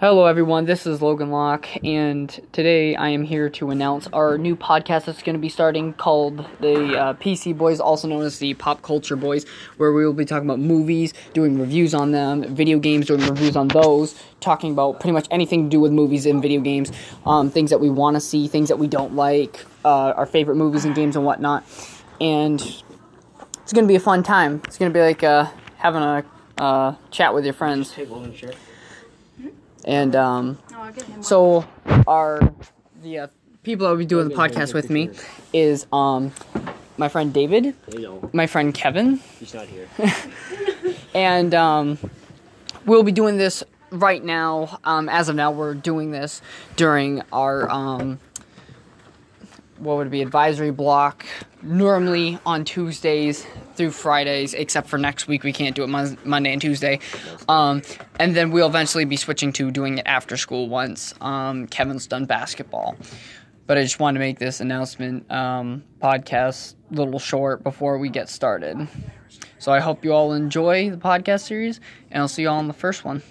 Hello everyone, this is Logan Locke, and today I am here to announce our new podcast that's going to be starting called the PC Boys, also known as the Pop Culture Boys, where we will be talking about movies, doing reviews on them, video games, doing reviews on those, talking about pretty much anything to do with movies and video games, things that we want to see, things that we don't like, our favorite movies and games and whatnot, and it's going to be a fun time. It's going to be like having a chat with your friends. And so the people that will be doing the podcast with me is my friend David, my friend Kevin. He's not here. And we'll be doing this right now. As of now, we're doing this during our what would be advisory block, normally on Tuesdays through Fridays, except for next week we can't do it Monday and Tuesday, and then we'll eventually be switching to doing it after school once Kevin's done basketball. But I just wanted to make this announcement, podcast little short before we get started. So I hope you all enjoy the podcast series, and I'll see you all in the first one.